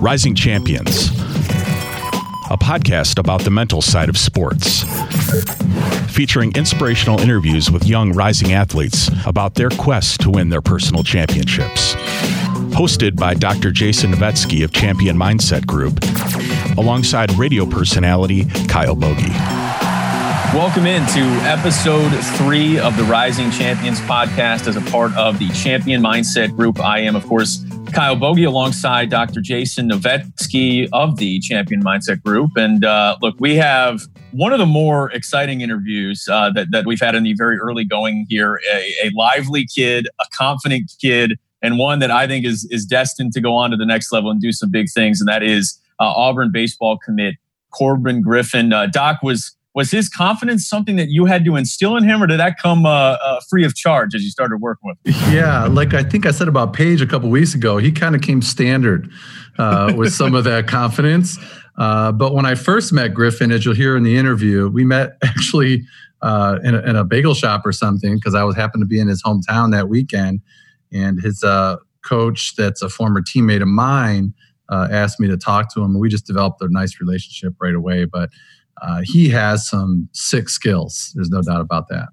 Rising Champions, a podcast about the mental side of sports, featuring inspirational interviews with young rising athletes about their quest to win their personal championships. Hosted by Dr. Jason Nowetski of Champion Mindset Group, alongside radio personality Kyle Bogie. Welcome into episode 3 of the Rising Champions podcast as a part of the Champion Mindset Group. I am, of course, Kyle Bogie alongside Dr. Jason Nowetski of the Champion Mindset Group. And look, we have one of the more exciting interviews that we've had in the very early going here. A lively kid, a confident kid, and one that I think is destined to go on to the next level and do some big things. And that is Auburn baseball commit Corbin Griffin. Doc, was his confidence something that you had to instill in him, or did that come free of charge as you started working with him? Yeah, like I think I said about Paige a couple weeks ago, he kind of came standard with some of that confidence. But when I first met Griffin, as you'll hear in the interview, we met actually in a bagel shop or something, because I happened to be in his hometown that weekend. And his coach, that's a former teammate of mine, asked me to talk to him. And we just developed a nice relationship right away. But he has some sick skills. There's no doubt about that.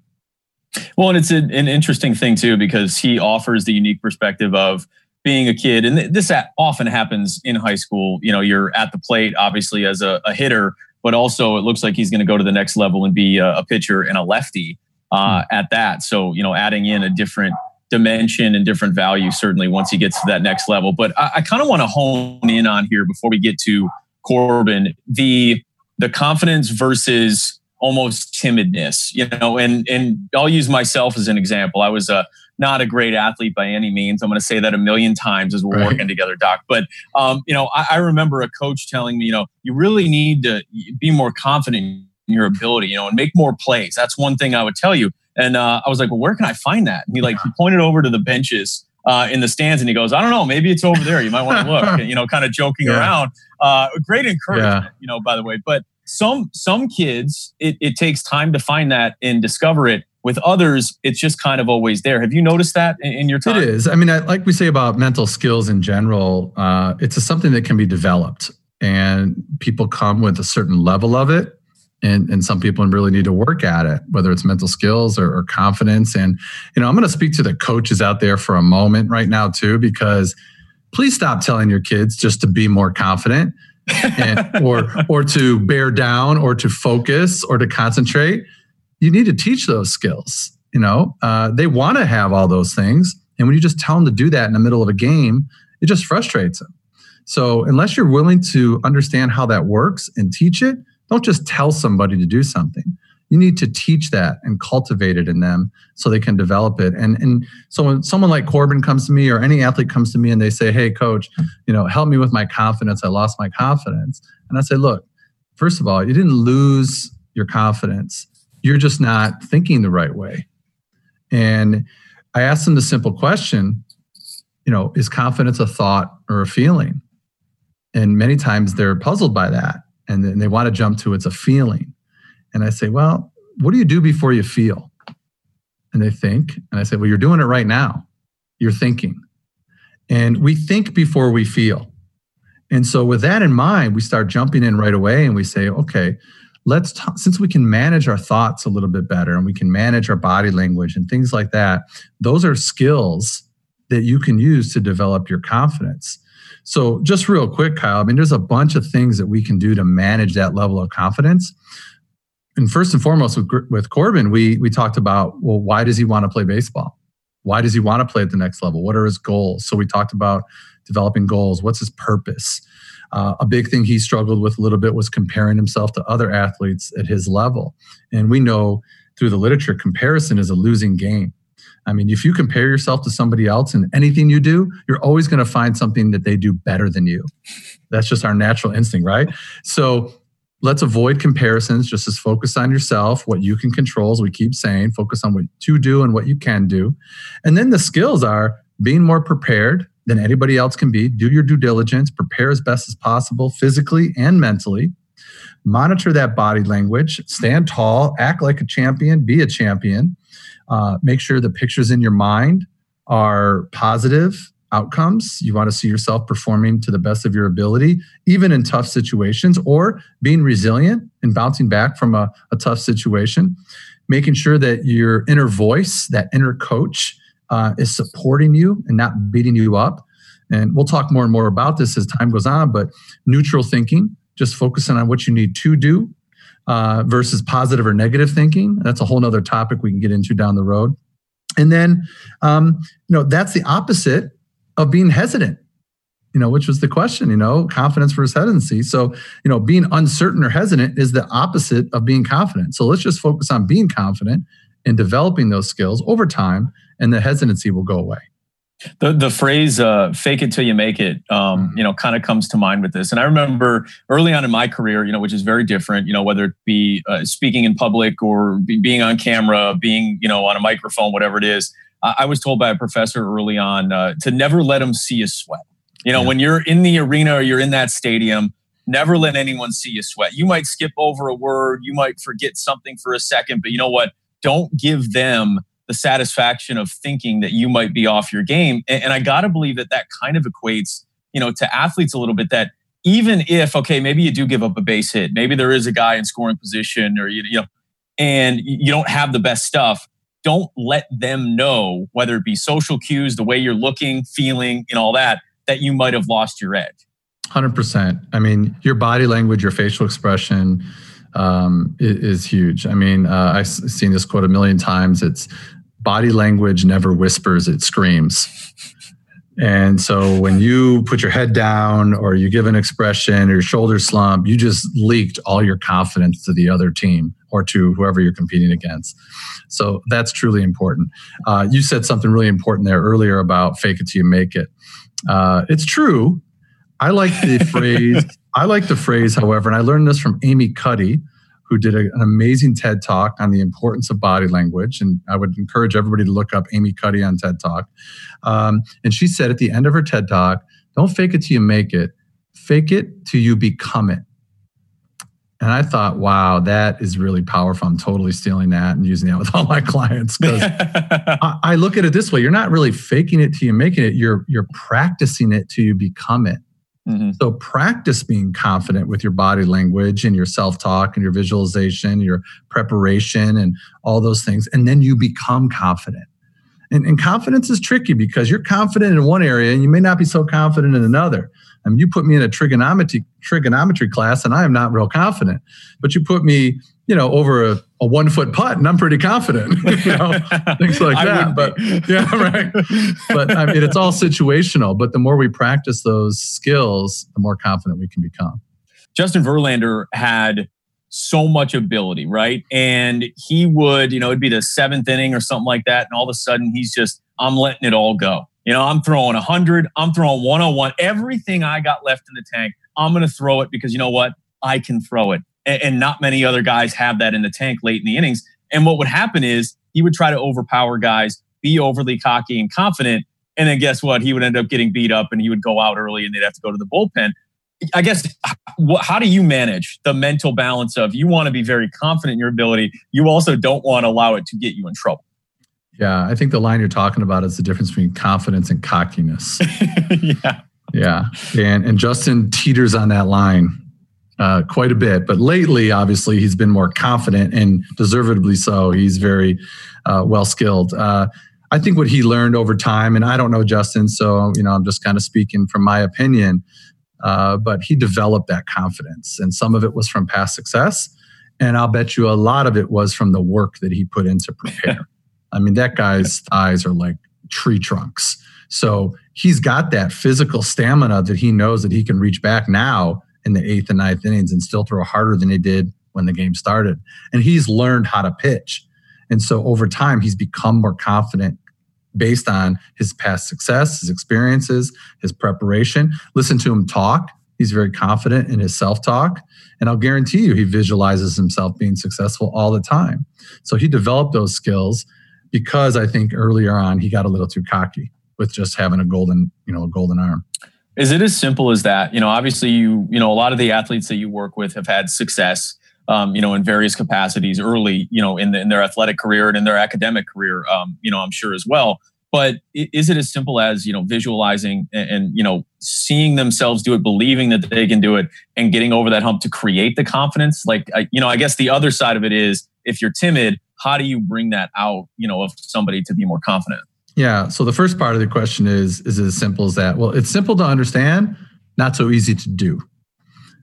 Well, and it's an interesting thing, too, because he offers the unique perspective of being a kid. And this often happens in high school. You know, you're at the plate, obviously, as a hitter. But also, it looks like he's going to go to the next level and be a pitcher and a lefty at that. So, you know, adding in a different dimension and different value, certainly, once he gets to that next level. But I kind of want to hone in on here before we get to Corbin, the confidence versus almost timidness, you know, and I'll use myself as an example. I was not a great athlete by any means. I'm going to say that a million times as we're working together, Doc. But, you know, I remember a coach telling me, you know, you really need to be more confident in your ability, you know, and make more plays. That's one thing I would tell you. And I was like, well, where can I find that? And he pointed over to the benches in the stands and he goes, I don't know, maybe it's over there. You might want to look, you know, kind of joking around. Great encouragement, you know, by the way. But some kids, it takes time to find that and discover it. With others, it's just kind of always there. Have you noticed that in your time? It is. I mean, like we say about mental skills in general, it's something that can be developed. And people come with a certain level of it. And some people really need to work at it, whether it's mental skills or confidence. And, you know, I'm going to speak to the coaches out there for a moment right now, too, because please stop telling your kids just to be more confident and, or to bear down or to focus or to concentrate. You need to teach those skills. You know, they want to have all those things. And when you just tell them to do that in the middle of a game, it just frustrates them. So unless you're willing to understand how that works and teach it, don't just tell somebody to do something. You need to teach that and cultivate it in them so they can develop it. And so when someone like Corbin comes to me or any athlete comes to me and they say, hey, coach, you know, help me with my confidence. I lost my confidence. And I say, look, first of all, you didn't lose your confidence. You're just not thinking the right way. And I asked them the simple question, you know, is confidence a thought or a feeling? And many times they're puzzled by that. And then they want to jump to it's a feeling. And I say, well, what do you do before you feel? And they think. And I say, well, you're doing it right now. You're thinking. And we think before we feel. And so with that in mind, we start jumping in right away and we say, okay, let's talk. Since we can manage our thoughts a little bit better and we can manage our body language and things like that, those are skills that you can use to develop your confidence. So just real quick, Kyle, I mean, there's a bunch of things that we can do to manage that level of confidence. And first and foremost, with Corbin, we talked about, well, why does he want to play baseball? Why does he want to play at the next level? What are his goals? So we talked about developing goals. What's his purpose? A big thing he struggled with a little bit was comparing himself to other athletes at his level. And we know through the literature, comparison is a losing game. I mean, if you compare yourself to somebody else in anything you do, you're always going to find something that they do better than you. That's just our natural instinct, right? So let's avoid comparisons. Just as focus on yourself, what you can control, as we keep saying. Focus on what you do and what you can do. And then the skills are being more prepared than anybody else can be. Do your due diligence. Prepare as best as possible, physically and mentally. Monitor that body language. Stand tall. Act like a champion. Be a champion. Make sure the pictures in your mind are positive outcomes. You want to see yourself performing to the best of your ability, even in tough situations, or being resilient and bouncing back from a tough situation. Making sure that your inner voice, that inner coach, is supporting you and not beating you up. And we'll talk more and more about this as time goes on, but neutral thinking, just focusing on what you need to do versus positive or negative thinking. That's a whole nother topic we can get into down the road. And then, that's the opposite of being hesitant, which was the question, confidence versus hesitancy. So, being uncertain or hesitant is the opposite of being confident. So let's just focus on being confident and developing those skills over time, and the hesitancy will go away. The phrase, fake it till you make it, kind of comes to mind with this. And I remember early on in my career, which is very different, whether it be speaking in public or being on camera, being, on a microphone, whatever it is, I was told by a professor early on to never let them see you sweat. When you're in the arena or you're in that stadium, never let anyone see you sweat. You might skip over a word, you might forget something for a second, but you know what? Don't give them the satisfaction of thinking that you might be off your game. And I got to believe that kind of equates, to athletes a little bit, that even if, maybe you do give up a base hit, maybe there is a guy in scoring position, or, and you don't have the best stuff, don't let them know, whether it be social cues, the way you're looking, feeling, and all that, that you might have lost your edge. 100%. I mean, your body language, your facial expression is huge. I mean, I've seen this quote a million times. It's, body language never whispers, it screams. And so when you put your head down or you give an expression or your shoulders slump, you just leaked all your confidence to the other team or to whoever you're competing against. So that's truly important. You said something really important there earlier about fake it till you make it. It's true. I like the phrase. However, and I learned this from Amy Cuddy, who did an amazing TED Talk on the importance of body language. And I would encourage everybody to look up Amy Cuddy on TED Talk. And she said at the end of her TED Talk, don't fake it till you make it. Fake it till you become it. And I thought, wow, that is really powerful. I'm totally stealing that and using that with all my clients. Because I look at it this way. You're not really faking it till you make it. You're practicing it till you become it. Mm-hmm. So practice being confident with your body language and your self-talk and your visualization, your preparation and all those things. And then you become confident. And confidence is tricky because you're confident in one area and you may not be so confident in another. I mean, you put me in a trigonometry class and I am not real confident. But you put me, over a 1-foot putt and I'm pretty confident. Things like that. But yeah, right. But I mean, it's all situational. But the more we practice those skills, the more confident we can become. Justin Verlander had so much ability, right? And he would, it'd be the 7th inning or something like that. And all of a sudden he's just, I'm letting it all go. I'm throwing 100, I'm throwing 101, everything I got left in the tank, I'm going to throw it because you know what? I can throw it. And not many other guys have that in the tank late in the innings. And what would happen is he would try to overpower guys, be overly cocky and confident. And then guess what? He would end up getting beat up and he would go out early and they'd have to go to the bullpen. I guess, how do you manage the mental balance of you want to be very confident in your ability, you also don't want to allow it to get you in trouble? Yeah, I think the line you're talking about is the difference between confidence and cockiness. Yeah. Yeah. And Justin teeters on that line quite a bit. But lately, obviously, he's been more confident and deservedly so. He's very well-skilled. I think what he learned over time, and I don't know Justin, so I'm just kind of speaking from my opinion, but he developed that confidence. And some of it was from past success. And I'll bet you a lot of it was from the work that he put in to prepare. I mean, that guy's thighs are like tree trunks. So he's got that physical stamina that he knows that he can reach back now in the 8th and 9th innings and still throw harder than he did when the game started. And he's learned how to pitch. And so over time, he's become more confident based on his past success, his experiences, his preparation. Listen to him talk. He's very confident in his self-talk. And I'll guarantee you, he visualizes himself being successful all the time. So he developed those skills because I think earlier on, he got a little too cocky with just having a golden arm. Is it as simple as that? Obviously, a lot of the athletes that you work with have had success, in various capacities early, in their athletic career and in their academic career, I'm sure as well. But is it as simple as, you know, visualizing and, you know, seeing themselves do it, believing that they can do it, and getting over that hump to create the confidence? Like, you know, I guess the other side of it is, if you're timid, how do you bring that out, you know, of somebody to be more confident? Yeah. So the first part of the question is it as simple as that? Well, it's simple to understand, not so easy to do.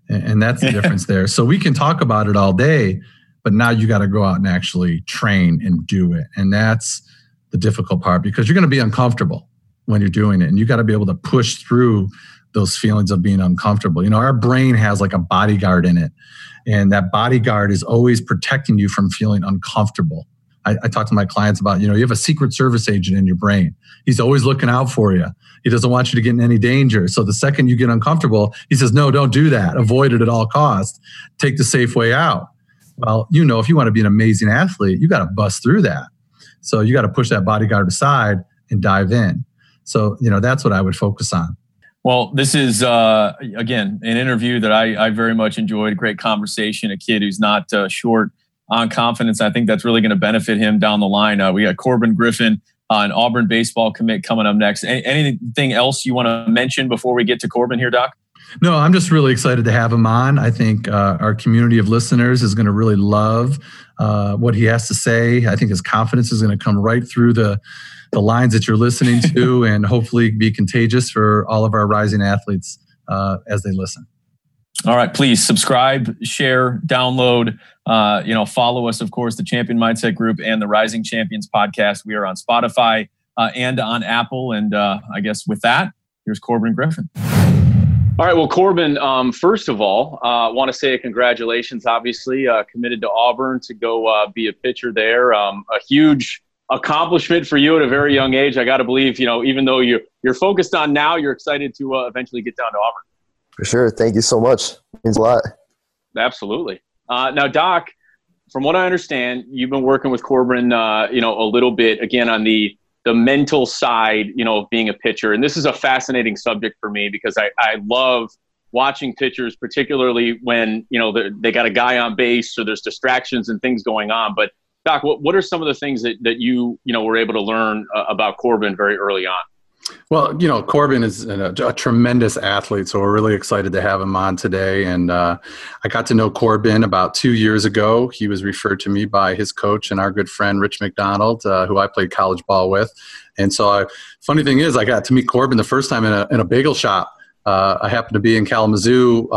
And that's the difference there. So we can talk about it all day, but now you got to go out and actually train and do it. And that's the difficult part, because you're going to be uncomfortable when you're doing it. And you got to be able to push through those feelings of being uncomfortable. You know, our brain has like a bodyguard in it. And that bodyguard is always protecting you from feeling uncomfortable. I talk to my clients about, you know, you have a Secret Service agent in your brain. He's always looking out for you. He doesn't want you to get in any danger. So the second you get uncomfortable, he says, no, don't do that. Avoid it at all costs. Take the safe way out. Well, you know, if you want to be an amazing athlete, you got to bust through that. So you got to push that bodyguard aside and dive in. So, you know, that's what I would focus on. Well, this is, again, an interview that I very much enjoyed. A great conversation, a kid who's not short on confidence. I think that's really going to benefit him down the line. We got Corbin Griffin, an Auburn baseball commit, coming up next. Anything else you want to mention before we get to Corbin here, Doc? No, I'm just really excited to have him on. I think our community of listeners is going to really love what he has to say. I think his confidence is going to come right through the lines that you're listening to and hopefully be contagious for all of our rising athletes as they listen. All right, please subscribe, share, download, you know, follow us, of course, the Champion Mindset Group and the Rising Champions podcast. We are on Spotify and on Apple. And I guess with that, here's Corbin Griffin. All right. Well, Corbin, first of all, I want to say congratulations, obviously, committed to Auburn to go be a pitcher there. A huge accomplishment for you at a very young age. I got to believe, you know, even though you're focused on now, you're excited to eventually get down to Auburn. For sure. Thank you so much. It means a lot. Absolutely. Now, Doc, from what I understand, you've been working with Corbin, you know, a little bit, again, on the mental side, you know, of being a pitcher. And this is a fascinating subject for me, because I love watching pitchers, particularly when, you know, they got a guy on base, so there's distractions and things going on. But Doc, what are some of the things that you know, were able to learn about Corbin very early on? Well, you know, Corbin is a tremendous athlete, so we're really excited to have him on today. And I got to know Corbin about 2 years ago. He was referred to me by his coach and our good friend, Rich McDonald, who I played college ball with. And so funny thing is, I got to meet Corbin the first time in a bagel shop. I happened to be in Kalamazoo,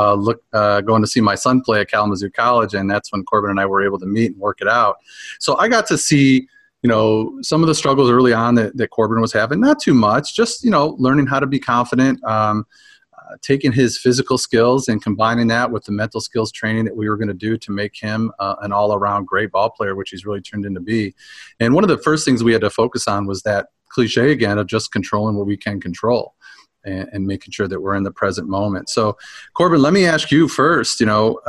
going to see my son play at Kalamazoo College, and that's when Corbin and I were able to meet and work it out. So I got to see, you know, some of the struggles early on that Corbin was having, not too much, just, you know, learning how to be confident, taking his physical skills and combining that with the mental skills training that we were going to do to make him an all-around great ball player, which he's really turned into be. And one of the first things we had to focus on was that cliche again of just controlling what we can control and making sure that we're in the present moment. So, Corbin, let me ask you first, you know,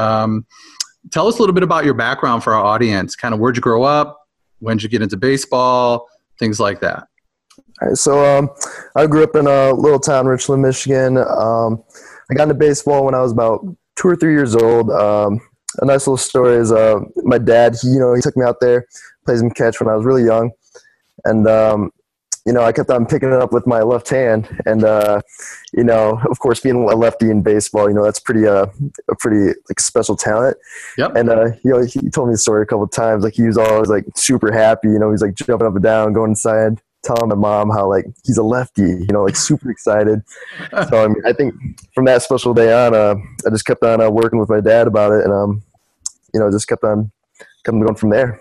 tell us a little bit about your background for our audience, kind of where'd you grow up? When did you get into baseball? Things like that. All right, so I grew up in a little town, Richland, Michigan. I got into baseball when I was about 2 or 3 years old. A nice little story is my dad, he took me out there, played some catch when I was really young. And, you know, I kept on picking it up with my left hand. And, you know, of course, being a lefty in baseball, you know, that's a pretty like, special talent. Yep. And, you know, he told me the story a couple of times. Like, he was always, like, super happy. You know, he's, like, jumping up and down, going inside, telling my mom how, like, he's a lefty, you know, like, super excited. So, I mean, I think from that special day on, I just kept on working with my dad about it. And, you know, just kept on going from there.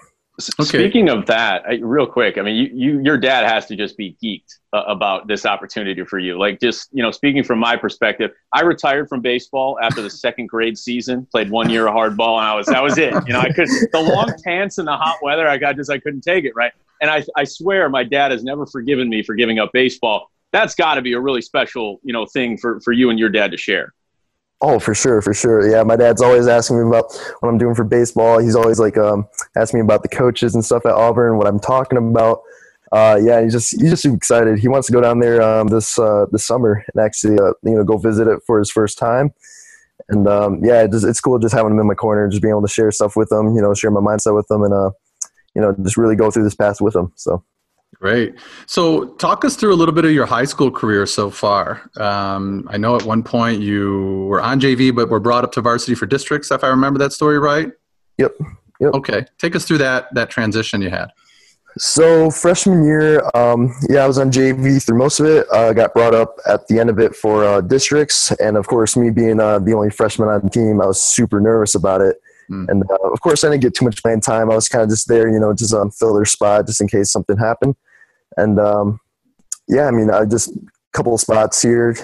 Okay. Speaking of that, real quick, I mean, your dad has to just be geeked about this opportunity for you. Like, just, you know, speaking from my perspective, I retired from baseball after the second grade season, played 1 year of hardball, and that was it. You know, I could the long pants and the hot weather, I couldn't take it, right? And I swear my dad has never forgiven me for giving up baseball. That's got to be a really special, you know, thing for you and your dad to share. Oh, for sure, for sure. Yeah, my dad's always asking me about what I'm doing for baseball. He's always like asking me about the coaches and stuff at Auburn, what I'm talking about. Yeah, he's just excited. He wants to go down there this summer and actually go visit it for his first time. And yeah, it's cool just having him in my corner, just being able to share stuff with him, share my mindset with him, and just really go through this path with him. So Great. So talk us through a little bit of your high school career so far. I know at one point you were on JV, but were brought up to varsity for districts, if I remember that story right. Yep. Okay. Take us through that transition you had. So freshman year, I was on JV through most of it. I got brought up at the end of it for districts. And, of course, me being the only freshman on the team, I was super nervous about it. And, of course, I didn't get too much playing time. I was kind of just there, just fill their spot just in case something happened. And, I just a couple of spots here.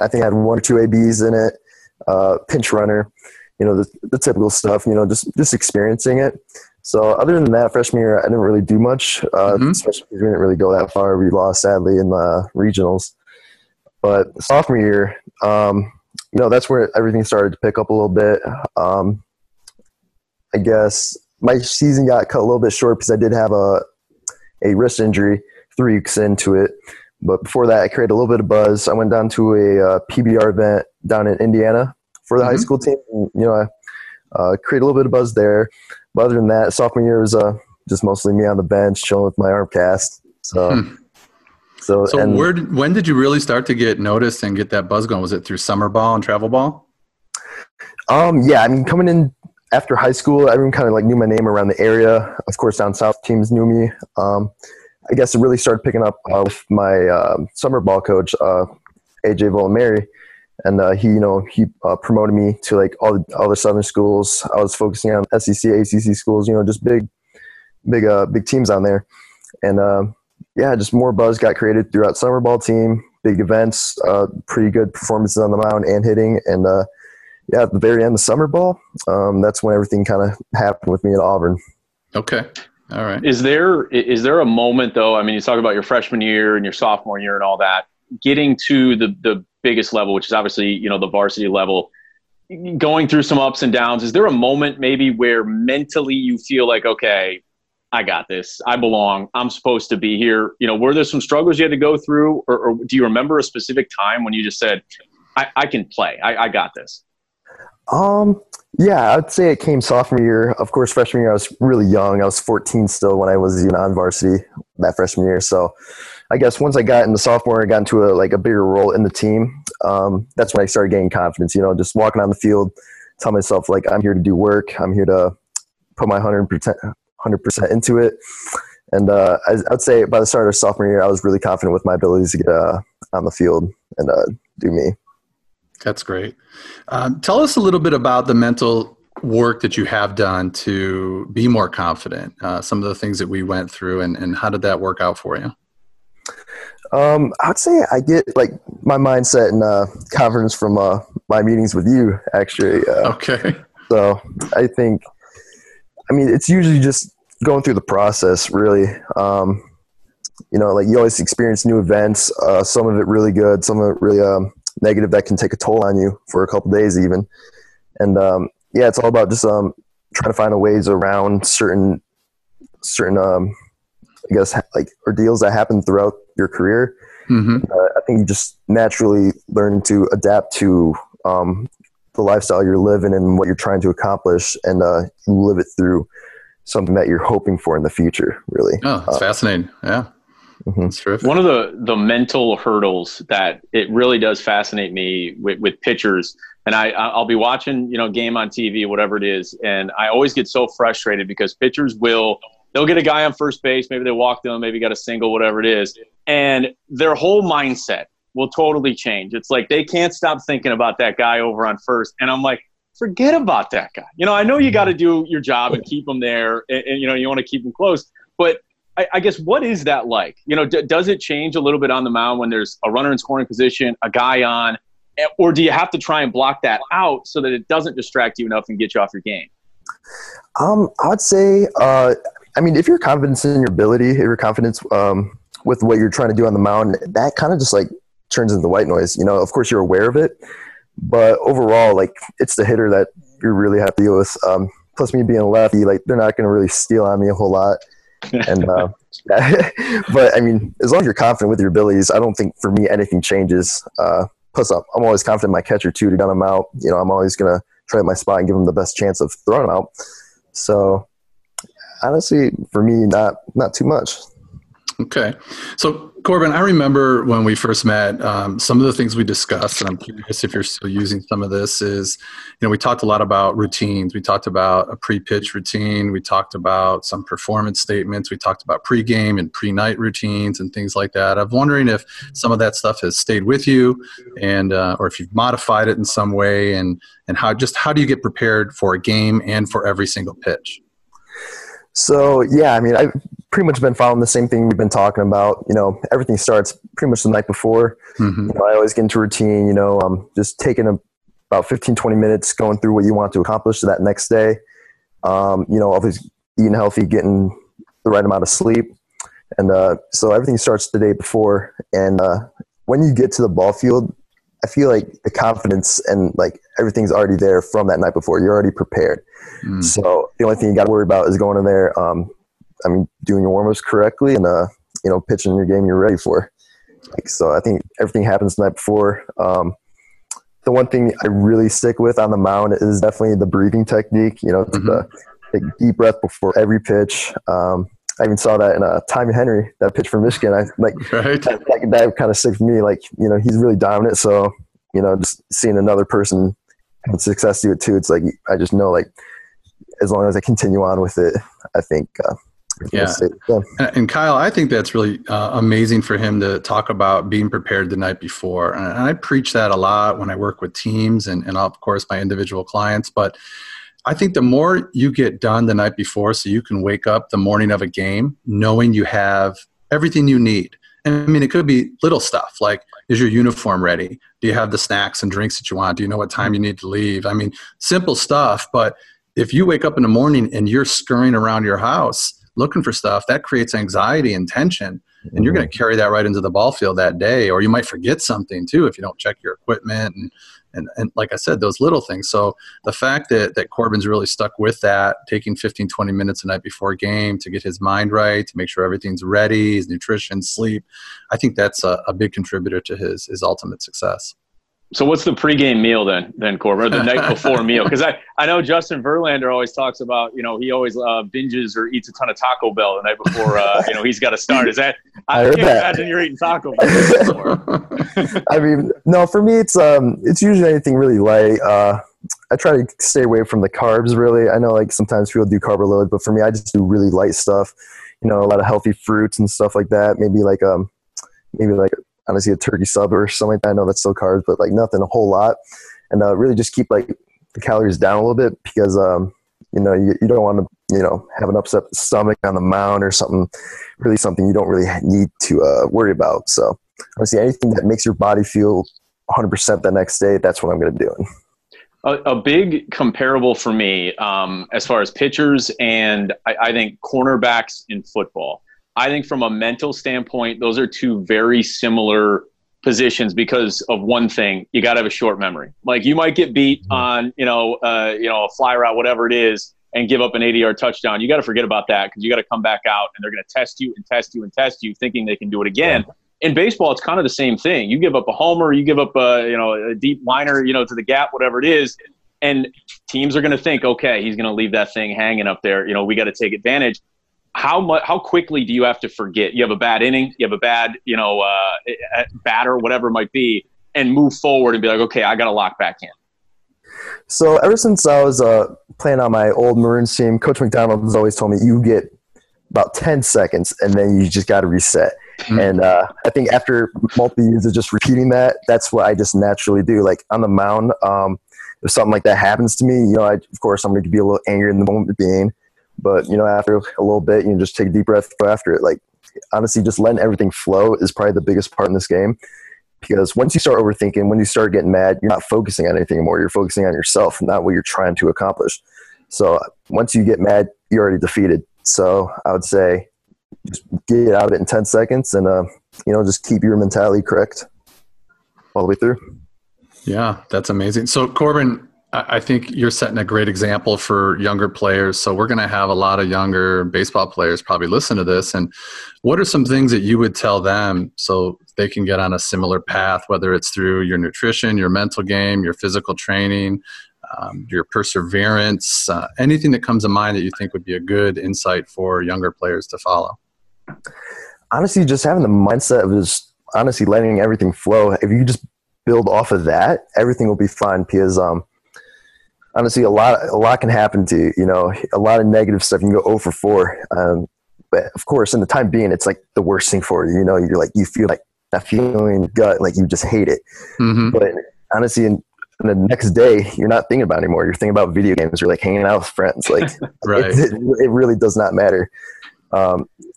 I think I had one or two ABs in it, pinch runner, the typical stuff, just experiencing it. So other than that, freshman year, I didn't really do much. Especially because we didn't really go that far. We lost, sadly, in the regionals. But sophomore year, that's where everything started to pick up a little bit. I guess my season got cut a little bit short because I did have a wrist injury 3 weeks into it. But before that, I created a little bit of buzz. I went down to a PBR event down in Indiana for the high school team. I created a little bit of buzz there. But other than that, sophomore year was just mostly me on the bench chilling with my arm cast. When did you really start to get noticed and get that buzz going? Was it through summer ball and travel ball? Coming in after high school, everyone kind of knew my name around the area. Of course, down south teams knew me. I guess it really started picking up with my summer ball coach, AJ Volmeri, and he promoted me to all the southern schools. I was focusing on SEC, ACC schools, just big teams on there, and just more buzz got created throughout summer ball team, big events, pretty good performances on the mound and hitting, and. At the very end of summer ball, that's when everything kind of happened with me at Auburn. Okay. All right. Is there a moment, though, you talk about your freshman year and your sophomore year and all that, getting to the biggest level, which is obviously, the varsity level, going through some ups and downs, is there a moment maybe where mentally you feel like, okay, I got this, I belong, I'm supposed to be here? Were there some struggles you had to go through, or do you remember a specific time when you just said, I can play, I got this? I'd say it came sophomore year. Of course, freshman year, I was really young. I was 14 still when I was on varsity that freshman year. So I guess once I got into sophomore, I got into a bigger role in the team. That's when I started gaining confidence, just walking on the field, tell myself I'm here to do work. I'm here to put my 100% into it. And, I'd say by the start of sophomore year, I was really confident with my abilities to get, on the field and, do me. That's great. Tell us a little bit about the mental work that you have done to be more confident, some of the things that we went through, and how did that work out for you? I would say I get my mindset and confidence from my meetings with you, actually. Okay. So I think, it's usually just going through the process, really. You always experience new events, some of it really good, some of it really negative that can take a toll on you for a couple days even. And it's all about just trying to find ways around certain ordeals that happen throughout your career. I think you just naturally learn to adapt to the lifestyle you're living and what you're trying to accomplish, and you live it through something that you're hoping for in the future, really. Oh, that's fascinating. Yeah. That's terrific. One of the mental hurdles that it really does fascinate me with pitchers, and I'll be watching, game on TV, whatever it is, and I always get so frustrated because pitchers they'll get a guy on first base, maybe they walked him, maybe got a single, whatever it is, and their whole mindset will totally change. It's like they can't stop thinking about that guy over on first, and I'm like, forget about that guy. I know you got to do your job and keep him there, and you want to keep him close, but I guess, what is that like? Does it change a little bit on the mound when there's a runner in scoring position, a guy on, or do you have to try and block that out so that it doesn't distract you enough and get you off your game? I'd say, if you're confident in your ability, if you're confident with what you're trying to do on the mound, that kind of just turns into white noise. Of course you're aware of it, but overall, it's the hitter that you really have to deal with. Plus me being a lefty, they're not going to really steal on me a whole lot. And but as long as you're confident with your abilities, I don't think for me anything changes. Plus, I'm always confident in my catcher too to gun him out. I'm always gonna try my spot and give him the best chance of throwing him out. So honestly, for me, not too much. Okay. So Corbin, I remember when we first met, some of the things we discussed, and I'm curious if you're still using some of this, is, you know, we talked a lot about routines. We talked about a pre-pitch routine. We talked about some performance statements. We talked about pre-game and pre-night routines and things like that. I'm wondering if some of that stuff has stayed with you and, or if you've modified it in some way, and how do you get prepared for a game and for every single pitch? So, yeah, I mean, I've pretty much been following the same thing we've been talking about. You know, everything starts pretty much the night before. Mm-hmm. You know, I always get into routine, you know, just taking about 15, 20 minutes, going through what you want to accomplish that next day. You know, always eating healthy, getting the right amount of sleep. And so everything starts the day before. And when you get to the ball field, I feel like the confidence and like everything's already there from that night before. You're already prepared. Mm. So the only thing you got to worry about is going in there, I mean, doing your warm-ups correctly and, you know, pitching your game you're ready for. Like, so I think everything happens the night before. The one thing I really stick with on the mound is definitely the breathing technique, you know, mm-hmm. the deep breath before every pitch. I even saw that in Tommy Henry, that pitch for Michigan. I like right. that kind of sticks with me. Like, you know, he's really dominant. So, you know, just seeing another person and success do it too. It's like I just know, like, as long as I continue on with it, I think. Yeah. And Kyle, I think that's really amazing for him to talk about being prepared the night before. And I preach that a lot when I work with teams and of course my individual clients, but I think the more you get done the night before so you can wake up the morning of a game knowing you have everything you need. I mean, it could be little stuff like, is your uniform ready? Do you have the snacks and drinks that you want? Do you know what time you need to leave? I mean, simple stuff, but if you wake up in the morning and you're scurrying around your house looking for stuff, that creates anxiety and tension, and you're going to carry that right into the ball field that day, or you might forget something too if you don't check your equipment and like I said, those little things. So the fact that Corbin's really stuck with that, taking 15, 20 minutes the night before a game to get his mind right, to make sure everything's ready, his nutrition, sleep, I think that's a big contributor to his ultimate success. So what's the pregame meal then Corbin, or the night before meal? Because I know Justin Verlander always talks about, you know, he always binges or eats a ton of Taco Bell the night before, you know, he's got to start. Is that – I can't imagine you're eating Taco Bell. I mean, no, for me it's usually anything really light. I try to stay away from the carbs really. I know like sometimes people do carb load, but for me I just do really light stuff. You know, a lot of healthy fruits and stuff like that. Maybe like honestly, a turkey sub or something like that. I know that's still carbs, but like nothing a whole lot. And really just keep like the calories down a little bit because, you know, you don't want to, you know, have an upset stomach on the mound or something, really something you don't really need to worry about. So honestly, anything that makes your body feel 100% the next day, that's what I'm going to do. A big comparable for me as far as pitchers and I think cornerbacks in football. I think from a mental standpoint, those are two very similar positions because of one thing. You got to have a short memory. Like you might get beat on, you know, a fly route, whatever it is, and give up an 80-yard touchdown. You got to forget about that because you got to come back out and they're going to test you and test you and test you thinking they can do it again. In baseball, it's kind of the same thing. You give up a homer, you give up a, you know, a deep liner, you know, to the gap, whatever it is. And teams are going to think, okay, he's going to leave that thing hanging up there. You know, we got to take advantage. How quickly do you have to forget? You have a bad inning, you have a bad, you know, batter, whatever it might be, and move forward and be like, okay, I got to lock back in. So ever since I was playing on my old Maroons team, Coach McDonald has always told me you get about 10 seconds and then you just got to reset. Mm-hmm. And I think after multiple years of just repeating that, that's what I just naturally do. Like on the mound, if something like that happens to me, you know, of course I'm going to be a little angry in the moment of being. But, you know, after a little bit, you just take a deep breath after it. Like, honestly, just letting everything flow is probably the biggest part in this game. Because once you start overthinking, when you start getting mad, you're not focusing on anything anymore. You're focusing on yourself, not what you're trying to accomplish. So once you get mad, you're already defeated. So I would say just get out of it in 10 seconds and, you know, just keep your mentality correct all the way through. Yeah, that's amazing. So, Corbin, I think you're setting a great example for younger players. So we're going to have a lot of younger baseball players probably listen to this. And what are some things that you would tell them so they can get on a similar path, whether it's through your nutrition, your mental game, your physical training, your perseverance, anything that comes to mind that you think would be a good insight for younger players to follow? honestly, just having the mindset of just honestly letting everything flow. If you just build off of that, everything will be fine, because honestly, a lot can happen to you. You know, a lot of negative stuff. You can go 0 for 4. But of course, in the time being, it's like the worst thing for you. You know, you're like, you feel like that feeling gut, like you just hate it. Mm-hmm. But honestly, and the next day, you're not thinking about it anymore. You're thinking about video games. You're like hanging out with friends. Like, right. it really does not matter.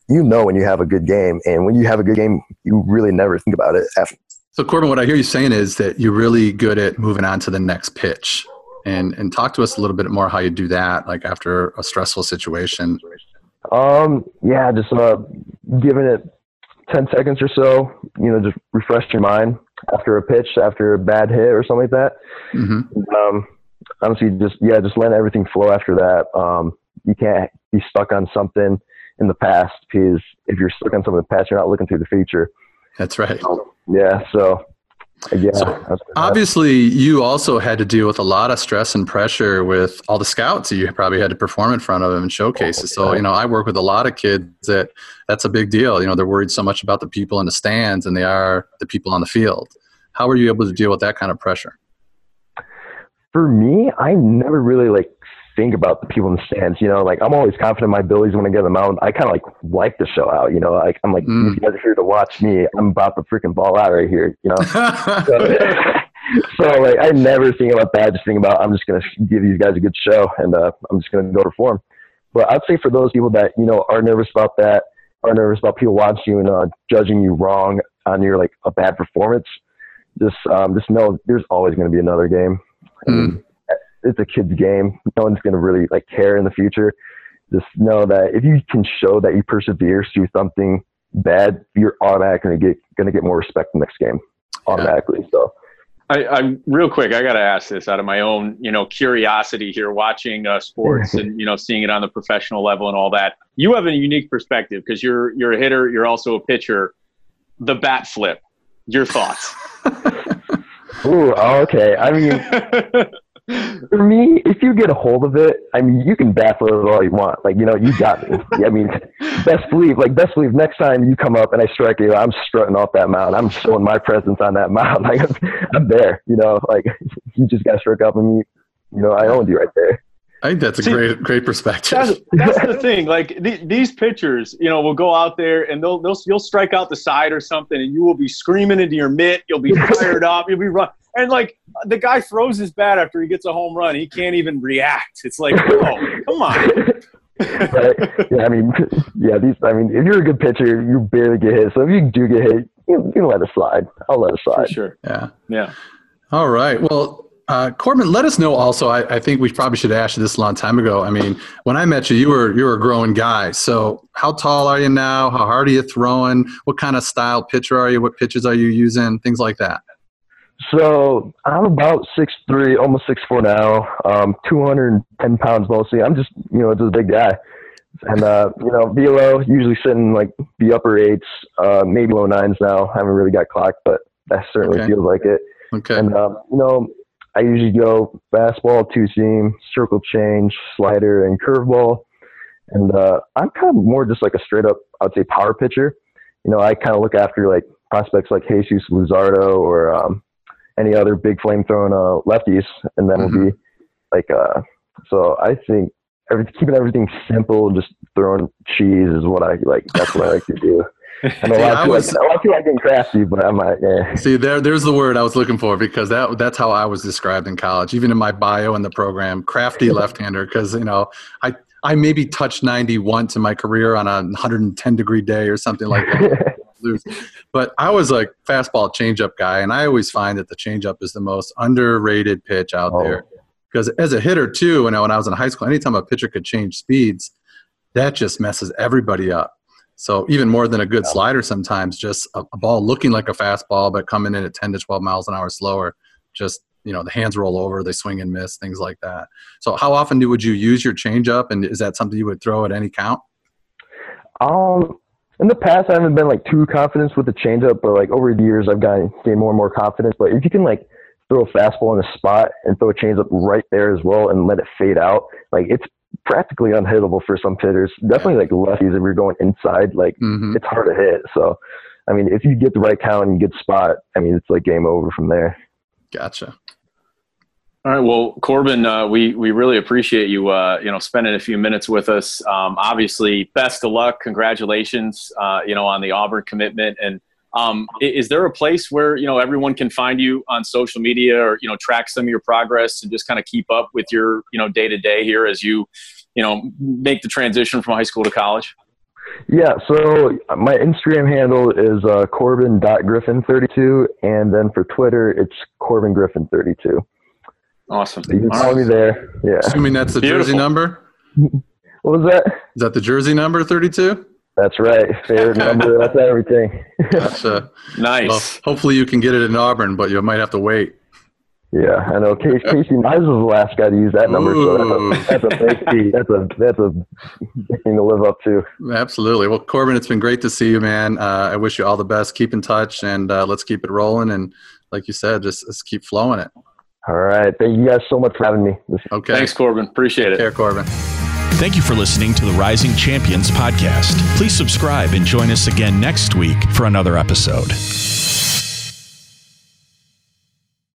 You know, when you have a good game, and when you have a good game, you really never think about it after. So Corbin, what I hear you saying is that you're really good at moving on to the next pitch, and talk to us a little bit more how you do that, like after a stressful situation. Yeah, just giving it 10 seconds or so, you know, just refresh your mind after a pitch, after a bad hit or something like that. Mm-hmm. Honestly, just let everything flow after that. You can't be stuck on something in the past, because if you're stuck on something in the past, you're not looking to the future. That's right. Yeah. So obviously you also had to deal with a lot of stress and pressure with all the scouts that you probably had to perform in front of them and showcases. So, you know, I work with a lot of kids that's a big deal. You know, they're worried so much about the people in the stands than they are the people on the field. How were you able to deal with that kind of pressure? For me, I never really think about the people in the stands, you know, like I'm always confident in my abilities when I get on the mound. I kind of like the show out, you know, like I'm like, you guys are here to watch me. I'm about to freaking ball out right here, you know? so like, I never think about that. I just think about, I'm just going to give these guys a good show, and I'm just going to go perform. But I'd say for those people that, you know, are nervous about that, are nervous about people watching you and judging you wrong on your, like, a bad performance, just know there's always going to be another game. And, it's a kid's game. No one's going to really care in the future. Just know that if you can show that you persevere through something bad, you're automatically going to get more respect the next game, automatically. Yeah. So I'm real quick, I got to ask this out of my own, you know, curiosity here, watching sports and, you know, seeing it on the professional level and all that. You have a unique perspective because you're a hitter. You're also a pitcher. The bat flip, your thoughts. Ooh, okay. I mean, for me, if you get a hold of it, I mean, you can baffle it all you want. Like, you know, you got me. I mean, best believe next time you come up and I strike you, I'm strutting off that mound. I'm showing my presence on that mound. Like, I'm there, you know, like you just got to strike up and you know, I owned you right there. I think that's a great perspective. That's the thing. Like these pitchers, you know, will go out there and you'll strike out the side or something, and you will be screaming into your mitt. You'll be fired up. You'll be running. And like the guy throws his bat after he gets a home run, he can't even react. It's like, oh, come on. Right. Yeah, I mean, if you're a good pitcher, you barely get hit. So if you do get hit, you can let it slide. I'll let it slide. For sure. Yeah. Yeah. All right. Well. Corbin, let us know also, I think we probably should have asked you this a long time ago. I mean, when I met you, you were a grown guy. So how tall are you now? How hard are you throwing? What kind of style pitcher are you? What pitches are you using? Things like that. So I'm about 6'3", almost 6'4" now, 210 pounds mostly. I'm just, you know, just a big guy. And, you know, velo, usually sitting like the upper 8s, maybe low 9s now. I haven't really got clocked, but that certainly feels like it. Okay. And, you know, I usually go fastball, two-seam, circle change, slider, and curveball. And I'm kind of more just like a straight-up, I would say, power pitcher. You know, I kind of look after, like, prospects like Jesus Luzardo or any other big flame-throwing lefties. And that will be, like, so I think keeping everything simple, just throwing cheese is what I like. That's what I like to do. And I get crafty, but I'm like, yeah. See, there's the word I was looking for, because that's how I was described in college, even in my bio in the program, crafty left-hander. Because, you know, I maybe touched 90 once in my career on a 110-degree day or something like that. But I was like fastball changeup guy, and I always find that the changeup is the most underrated pitch out there. Because as a hitter too, you know, when I was in high school, anytime a pitcher could change speeds, that just messes everybody up. So even more than a good slider sometimes, just a ball looking like a fastball but coming in at 10 to 12 miles an hour slower, just, you know, the hands roll over, they swing and miss, things like that. So how often would you use your changeup, and is that something you would throw at any count? In the past, I haven't been, too confident with the changeup, but, over the years, I've gained more and more confidence. But if you can, throw a fastball in a spot and throw a changeup right there as well and let it fade out, it's practically unhittable for some hitters. Definitely like lefties, if you're going inside, like it's hard to hit. So, I mean, if you get the right count and good spot, I mean, it's like game over from there. Gotcha. All right. Well, Corbin, we really appreciate you, spending a few minutes with us. Obviously, best of luck. Congratulations, on the Auburn commitment. And is there a place where, everyone can find you on social media or, track some of your progress and just kind of keep up with your, day to day here as you, make the transition from high school to college? Yeah, so my Instagram handle is Corbin.Griffin32, and then for Twitter, it's Corbin Griffin32. Awesome. So you can follow me there. Yeah. Assuming that's the Beautiful. Jersey number? What was that? Is that the jersey number, 32? That's right. Favorite number. That's everything. Gotcha. Nice. Well, hopefully you can get it in Auburn, but you might have to wait. Yeah, I know. Casey Neistat was the last guy to use that number, so that's a thing to live up to. Absolutely. Well, Corbin, it's been great to see you, man. I wish you all the best. Keep in touch, and let's keep it rolling. And like you said, just keep flowing it. All right. Thank you guys so much for having me. Okay. Thanks, Corbin. Appreciate it. Take care, Corbin. Thank you for listening to the Rising Champions podcast. Please subscribe and join us again next week for another episode.